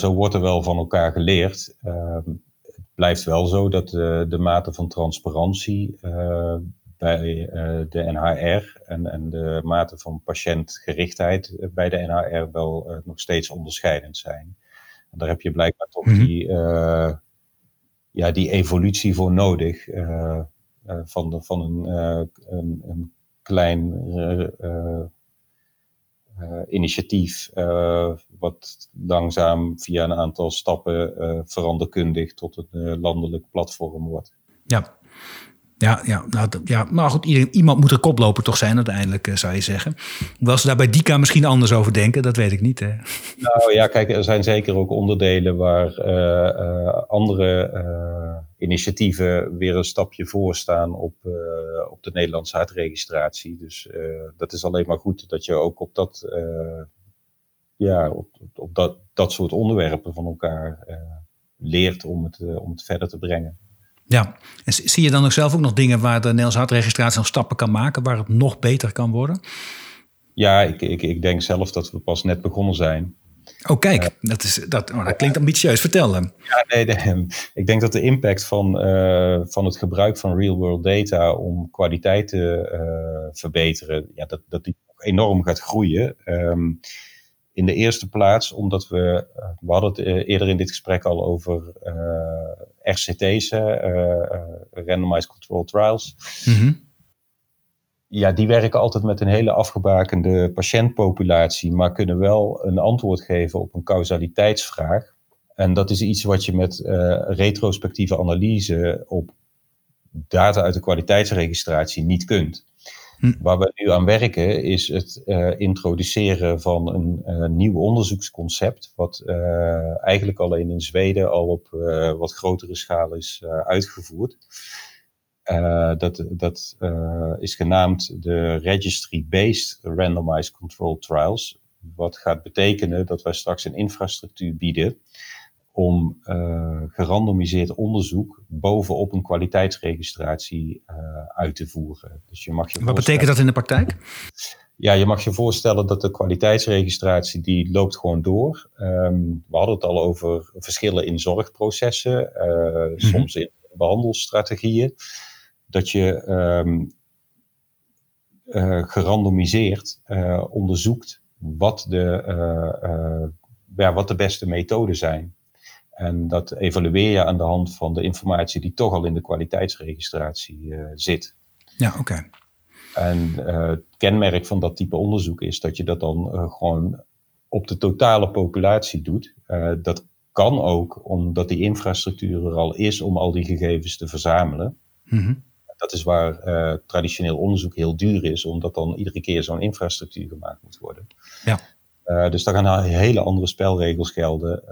zo wordt er wel van elkaar geleerd. Het blijft wel zo dat de mate van transparantie bij de NHR en de mate van patiëntgerichtheid bij de NHR wel nog steeds onderscheidend zijn. En daar heb je blijkbaar toch die evolutie voor nodig. Van een klein initiatief wat langzaam via een aantal stappen veranderkundig tot een landelijk platform wordt. Nou goed, iemand moet er koploper toch zijn uiteindelijk, zou je zeggen. Hoewel ze daar bij DICA misschien anders over denken, dat weet ik niet. Hè? Nou ja, kijk, er zijn zeker ook onderdelen waar andere initiatieven weer een stapje voor staan op de Nederlandse hartregistratie. Dus dat is alleen maar goed dat je ook op dat soort onderwerpen van elkaar leert om het verder te brengen. Ja, en zie je dan ook zelf nog dingen waar de Nederlandse hartregistratie nog stappen kan maken, waar het nog beter kan worden? Ja, ik denk zelf dat we pas net begonnen zijn. Oh kijk, dat klinkt ambitieus. Vertel hem. Ja, ik denk dat de impact van het gebruik van real-world data om kwaliteit te verbeteren, dat die enorm gaat groeien. In de eerste plaats, omdat we hadden het eerder in dit gesprek al over RCT's, Randomized Controlled Trials. Mm-hmm. Ja, die werken altijd met een hele afgebakende patiëntpopulatie, maar kunnen wel een antwoord geven op een causaliteitsvraag. En dat is iets wat je met retrospectieve analyse op data uit de kwaliteitsregistratie niet kunt. Waar we nu aan werken is het introduceren van een nieuw onderzoeksconcept, wat eigenlijk alleen in Zweden al op wat grotere schaal is uitgevoerd. Dat is genaamd de Registry Based Randomized Controlled Trials. Wat gaat betekenen dat wij straks een infrastructuur bieden om gerandomiseerd onderzoek bovenop een kwaliteitsregistratie uit te voeren. Dus je mag je wat betekent dat in de praktijk? Ja, je mag je voorstellen dat de kwaliteitsregistratie die loopt gewoon door. We hadden het al over verschillen in zorgprocessen, soms in behandelstrategieën. Dat je gerandomiseerd onderzoekt wat de beste methoden zijn. En dat evalueer je aan de hand van de informatie die toch al in de kwaliteitsregistratie zit. Ja, oké. Okay. En het kenmerk van dat type onderzoek is dat je dat dan gewoon op de totale populatie doet. Dat kan ook omdat die infrastructuur er al is om al die gegevens te verzamelen. Mm-hmm. Dat is waar traditioneel onderzoek heel duur is, omdat dan iedere keer zo'n infrastructuur gemaakt moet worden. Ja. Dus daar gaan hele andere spelregels gelden.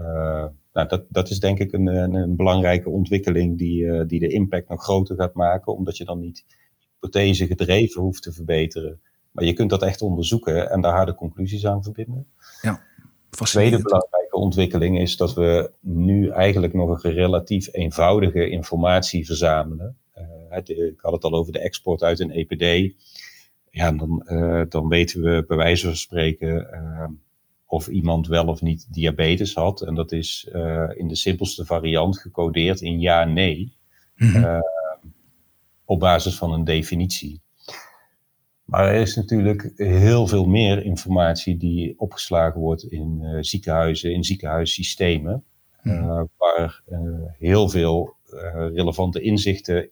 Dat is denk ik een belangrijke ontwikkeling die de impact nog groter gaat maken. Omdat je dan niet hypothese gedreven hoeft te verbeteren. Maar je kunt dat echt onderzoeken en daar harde conclusies aan verbinden. Ja, de tweede belangrijke ontwikkeling is dat we nu eigenlijk nog een relatief eenvoudige informatie verzamelen. Ik had het al over de export uit een EPD. Ja, dan weten we bij wijze van spreken of iemand wel of niet diabetes had. En dat is in de simpelste variant gecodeerd in ja, nee. Op basis van een definitie. Maar er is natuurlijk heel veel meer informatie die opgeslagen wordt in ziekenhuizen, in ziekenhuissystemen. Waar heel veel relevante inzichten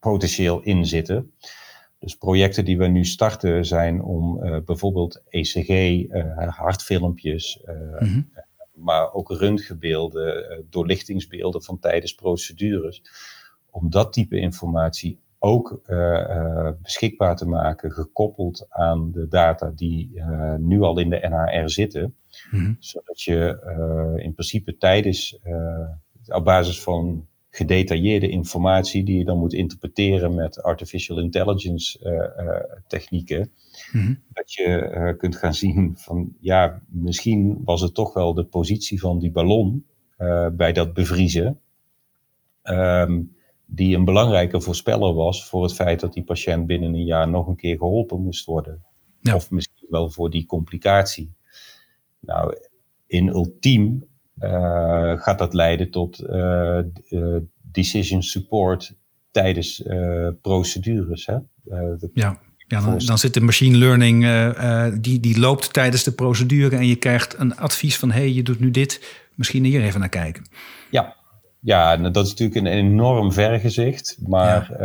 potentieel in zitten. Dus projecten die we nu starten zijn om bijvoorbeeld ECG, hartfilmpjes, maar ook röntgenbeelden, doorlichtingsbeelden van tijdens procedures. Om dat type informatie ook beschikbaar te maken, gekoppeld aan de data die nu al in de NHR zitten. Zodat je in principe tijdens, op basis van gedetailleerde informatie die je dan moet interpreteren met artificial intelligence technieken, dat je kunt gaan zien van ja, misschien was het toch wel de positie van die ballon bij dat bevriezen, die een belangrijke voorspeller was voor het feit dat die patiënt binnen een jaar nog een keer geholpen moest worden. Ja. Of misschien wel voor die complicatie. Nou, in ultiem gaat dat leiden tot decision support tijdens procedures. Hè? Dan zit de machine learning, die loopt tijdens de procedure en je krijgt een advies van hey, je doet nu dit, misschien hier even naar kijken. Ja, dat is natuurlijk een enorm vergezicht, maar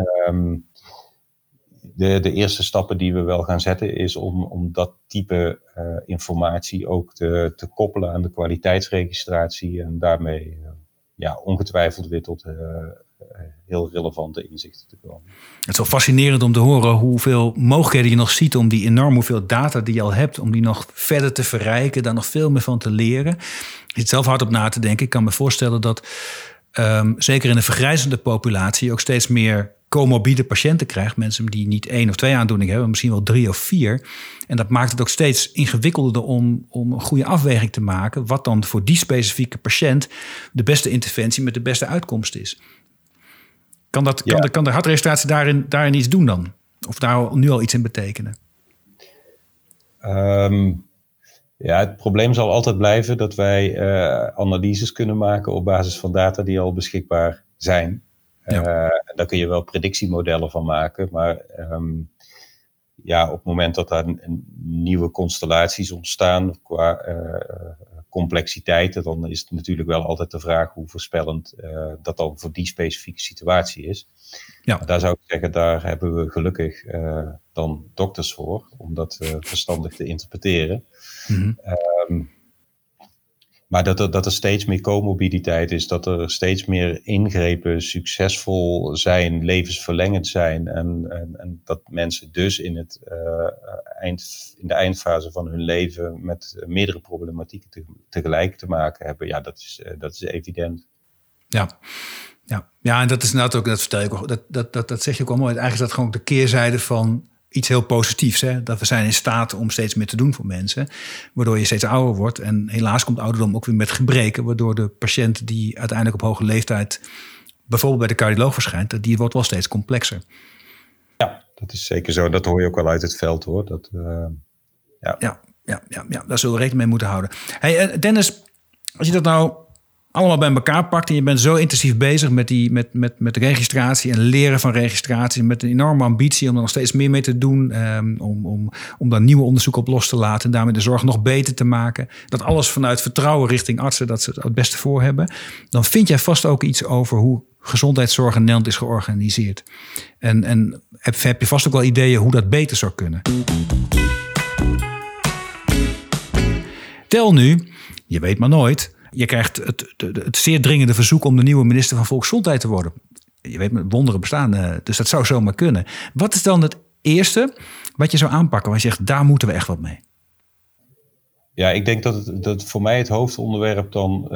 de eerste stappen die we wel gaan zetten is om dat type informatie ook te koppelen aan de kwaliteitsregistratie en daarmee ongetwijfeld weer tot heel relevante inzichten te komen. Het is wel fascinerend om te horen hoeveel mogelijkheden je nog ziet om die enorm hoeveel data die je al hebt, om die nog verder te verrijken, daar nog veel meer van te leren. Ik zit zelf hard op na te denken. Ik kan me voorstellen dat zeker in een vergrijzende populatie ook steeds meer comorbide patiënten krijgt. Mensen die niet 1 of 2 aandoeningen hebben, misschien wel 3 of 4. En dat maakt het ook steeds ingewikkelder om een goede afweging te maken wat dan voor die specifieke patiënt de beste interventie met de beste uitkomst is. Kan de hartregistratie daarin iets doen dan? Of daar nu al iets in betekenen? Het probleem zal altijd blijven dat wij analyses kunnen maken op basis van data die al beschikbaar zijn. Daar kun je wel predictiemodellen van maken, maar op het moment dat daar nieuwe constellaties ontstaan qua complexiteit, dan is het natuurlijk wel altijd de vraag hoe voorspellend dat dan voor die specifieke situatie is. Ja. Daar zou ik zeggen, daar hebben we gelukkig dan dokters voor, om dat verstandig te interpreteren. Maar dat er steeds meer comorbiditeit is, dat er steeds meer ingrepen succesvol zijn, levensverlengend zijn. En dat mensen dus in de eindfase van hun leven met meerdere problematieken tegelijk te maken hebben. Ja, dat is evident. Ja, en dat is inderdaad ook, dat vertel ik ook, dat zeg je ook wel mooi. Eigenlijk is dat gewoon de keerzijde van iets heel positiefs, hè? Dat we zijn in staat om steeds meer te doen voor mensen, waardoor je steeds ouder wordt. En helaas komt ouderdom ook weer met gebreken, waardoor de patiënt die uiteindelijk op hoge leeftijd bijvoorbeeld bij de cardioloog verschijnt, die wordt wel steeds complexer. Ja, dat is zeker zo. Dat hoor je ook wel uit het veld, hoor. Daar zullen we rekening mee moeten houden. Hey, Dennis, als je dat nou allemaal bij elkaar pakt en je bent zo intensief bezig met registratie en leren van registratie, met een enorme ambitie om er nog steeds meer mee te doen, om daar nieuwe onderzoek op los te laten en daarmee de zorg nog beter te maken. Dat alles vanuit vertrouwen richting artsen, dat ze het beste voor hebben. Dan vind jij vast ook iets over hoe gezondheidszorg in Nederland is georganiseerd. En heb je vast ook wel ideeën hoe dat beter zou kunnen. Tel nu, je weet maar nooit, je krijgt het zeer dringende verzoek om de nieuwe minister van Volksgezondheid te worden. Je weet, wonderen bestaan, dus dat zou zomaar kunnen. Wat is dan het eerste wat je zou aanpakken, waar je zegt, daar moeten we echt wat mee? Ja, ik denk dat voor mij het hoofdonderwerp dan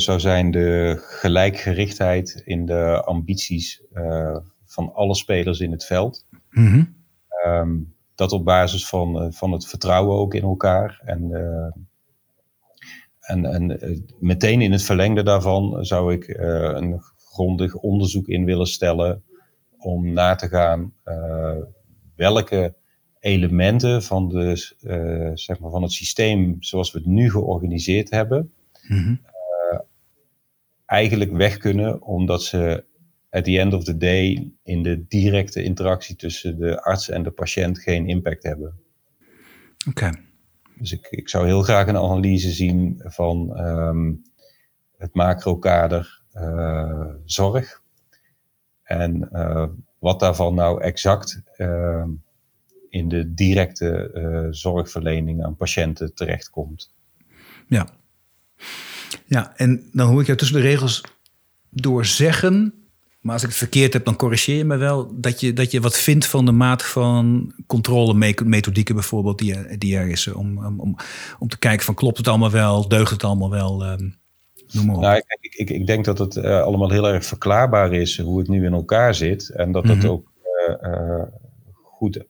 zou zijn de gelijkgerichtheid in de ambities van alle spelers in het veld. Dat op basis van het vertrouwen ook in elkaar En meteen in het verlengde daarvan zou ik een grondig onderzoek in willen stellen om na te gaan welke elementen van, van het systeem zoals we het nu georganiseerd hebben eigenlijk weg kunnen omdat ze at the end of the day in de directe interactie tussen de arts en de patiënt geen impact hebben. Oké. Dus ik zou heel graag een analyse zien van het macrokader zorg. En wat daarvan nou exact in de directe zorgverlening aan patiënten terechtkomt. Ja, en dan hoor ik jou tussen de regels door zeggen, maar als ik het verkeerd heb, dan corrigeer je me wel, dat je wat vindt van de maat van controlemethodieken bijvoorbeeld die er is. Om te kijken van klopt het allemaal wel, deugt het allemaal wel, noem maar op. Nou, ik denk dat het allemaal heel erg verklaarbaar is hoe het nu in elkaar zit. En dat het ook goed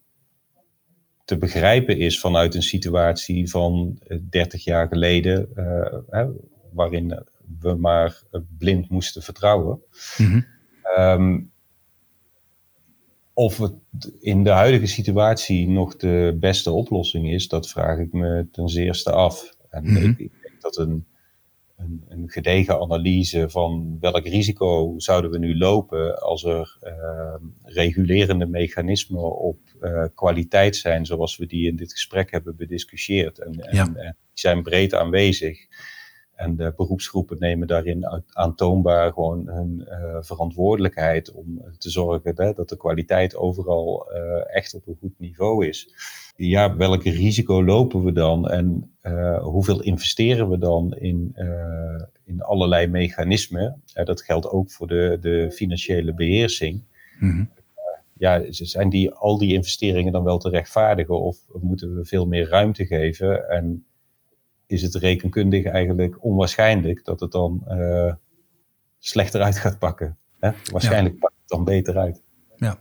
te begrijpen is vanuit een situatie van 30 jaar geleden, waarin we maar blind moesten vertrouwen. Of het in de huidige situatie nog de beste oplossing is, dat vraag ik me ten zeerste af. En ik denk dat een gedegen analyse van welk risico zouden we nu lopen als er regulerende mechanismen op kwaliteit zijn, zoals we die in dit gesprek hebben bediscussieerd. En die zijn breed aanwezig. En de beroepsgroepen nemen daarin aantoonbaar gewoon hun verantwoordelijkheid om te zorgen dat de kwaliteit overal echt op een goed niveau is. Ja, welk risico lopen we dan en hoeveel investeren we dan in allerlei mechanismen? Dat geldt ook voor de financiële beheersing. Zijn al die investeringen dan wel te rechtvaardigen of moeten we veel meer ruimte geven en is het rekenkundig eigenlijk onwaarschijnlijk dat het dan slechter uit gaat pakken. Hè? Waarschijnlijk pakt het dan beter uit.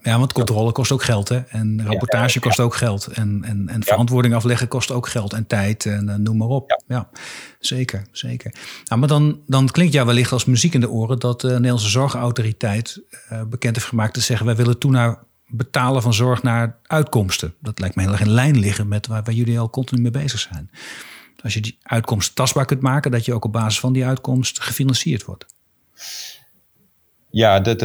Ja, want controle kost ook geld, hè? En rapportage kost ook geld. En verantwoording afleggen kost ook geld en tijd en noem maar op. Ja, zeker. Nou, maar dan klinkt jou wellicht als muziek in de oren dat de Nederlandse Zorgautoriteit bekend heeft gemaakt te zeggen, wij willen toe naar betalen van zorg naar uitkomsten. Dat lijkt me heel erg in lijn liggen met waar jullie al continu mee bezig zijn. Als je die uitkomst tastbaar kunt maken, dat je ook op basis van die uitkomst gefinancierd wordt. Ja,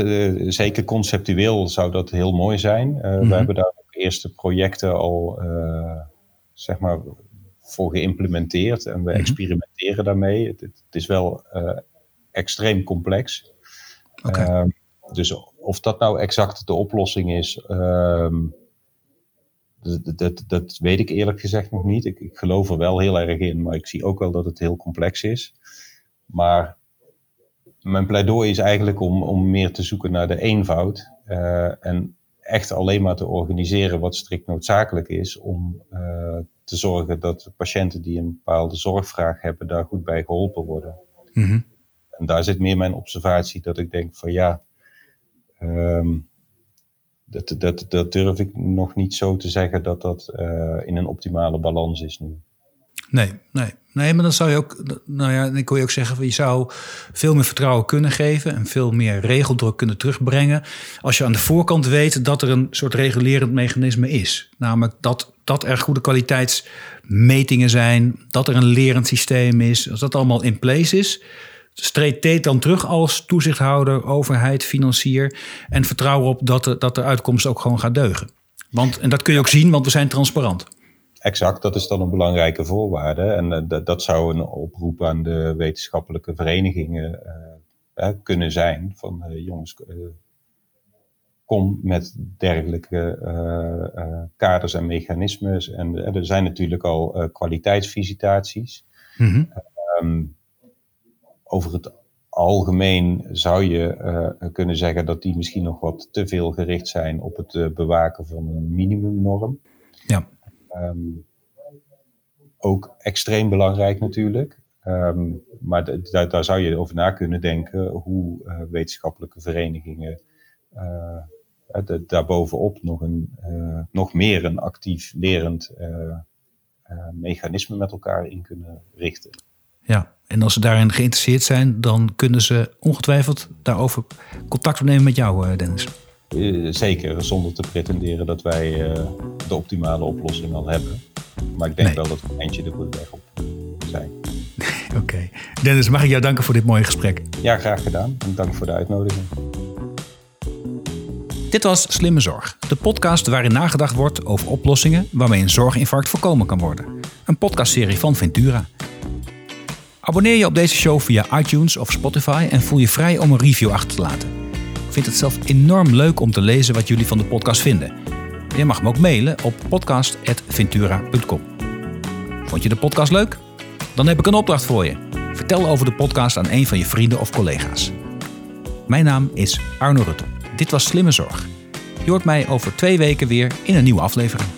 zeker conceptueel zou dat heel mooi zijn. We hebben daar ook eerste projecten al voor geïmplementeerd. En we experimenteren daarmee. Het is wel extreem complex. Okay. Dus of dat nou exact de oplossing is, Dat weet ik eerlijk gezegd nog niet. Ik geloof er wel heel erg in, maar ik zie ook wel dat het heel complex is. Maar mijn pleidooi is eigenlijk om meer te zoeken naar de eenvoud. En echt alleen maar te organiseren wat strikt noodzakelijk is. Om te zorgen dat patiënten die een bepaalde zorgvraag hebben, daar goed bij geholpen worden. En daar zit meer mijn observatie dat ik denk van ja. Dat durf ik nog niet zo te zeggen dat in een optimale balans is nu. Nee, maar dan zou je ook, ik wil je ook zeggen, je zou veel meer vertrouwen kunnen geven en veel meer regeldruk kunnen terugbrengen als je aan de voorkant weet dat er een soort regulerend mechanisme is. Namelijk dat er goede kwaliteitsmetingen zijn, dat er een lerend systeem is. Als dat allemaal in place is, treed dan terug als toezichthouder, overheid, financier en vertrouw erop dat de uitkomst ook gewoon gaat deugen. En dat kun je ook zien, want we zijn transparant. Exact, dat is dan een belangrijke voorwaarde. En dat zou een oproep aan de wetenschappelijke verenigingen kunnen zijn. Van jongens, kom met dergelijke kaders en mechanismes. En er zijn natuurlijk al kwaliteitsvisitaties. Over het algemeen zou je kunnen zeggen dat die misschien nog wat te veel gericht zijn op het bewaken van een minimumnorm. Ja. Ook extreem belangrijk natuurlijk. Maar daar zou je over na kunnen denken hoe wetenschappelijke verenigingen daarbovenop nog meer een actief lerend mechanisme met elkaar in kunnen richten. Ja, en als ze daarin geïnteresseerd zijn, dan kunnen ze ongetwijfeld daarover contact opnemen met jou, Dennis. Zeker, zonder te pretenderen dat wij de optimale oplossing al hebben. Maar ik denk wel dat we een eindje de goede weg op zijn. Oké. Dennis, mag ik jou danken voor dit mooie gesprek? Ja, graag gedaan. En dank voor de uitnodiging. Dit was Slimme Zorg, de podcast waarin nagedacht wordt over oplossingen waarmee een zorginfarct voorkomen kan worden. Een podcastserie van Vintura. Abonneer je op deze show via iTunes of Spotify en voel je vrij om een review achter te laten. Ik vind het zelf enorm leuk om te lezen wat jullie van de podcast vinden. Je mag me ook mailen op podcast@vintura.com. Vond je de podcast leuk? Dan heb ik een opdracht voor je. Vertel over de podcast aan een van je vrienden of collega's. Mijn naam is Arno Rutten. Dit was Slimme Zorg. Je hoort mij over 2 weken weer in een nieuwe aflevering.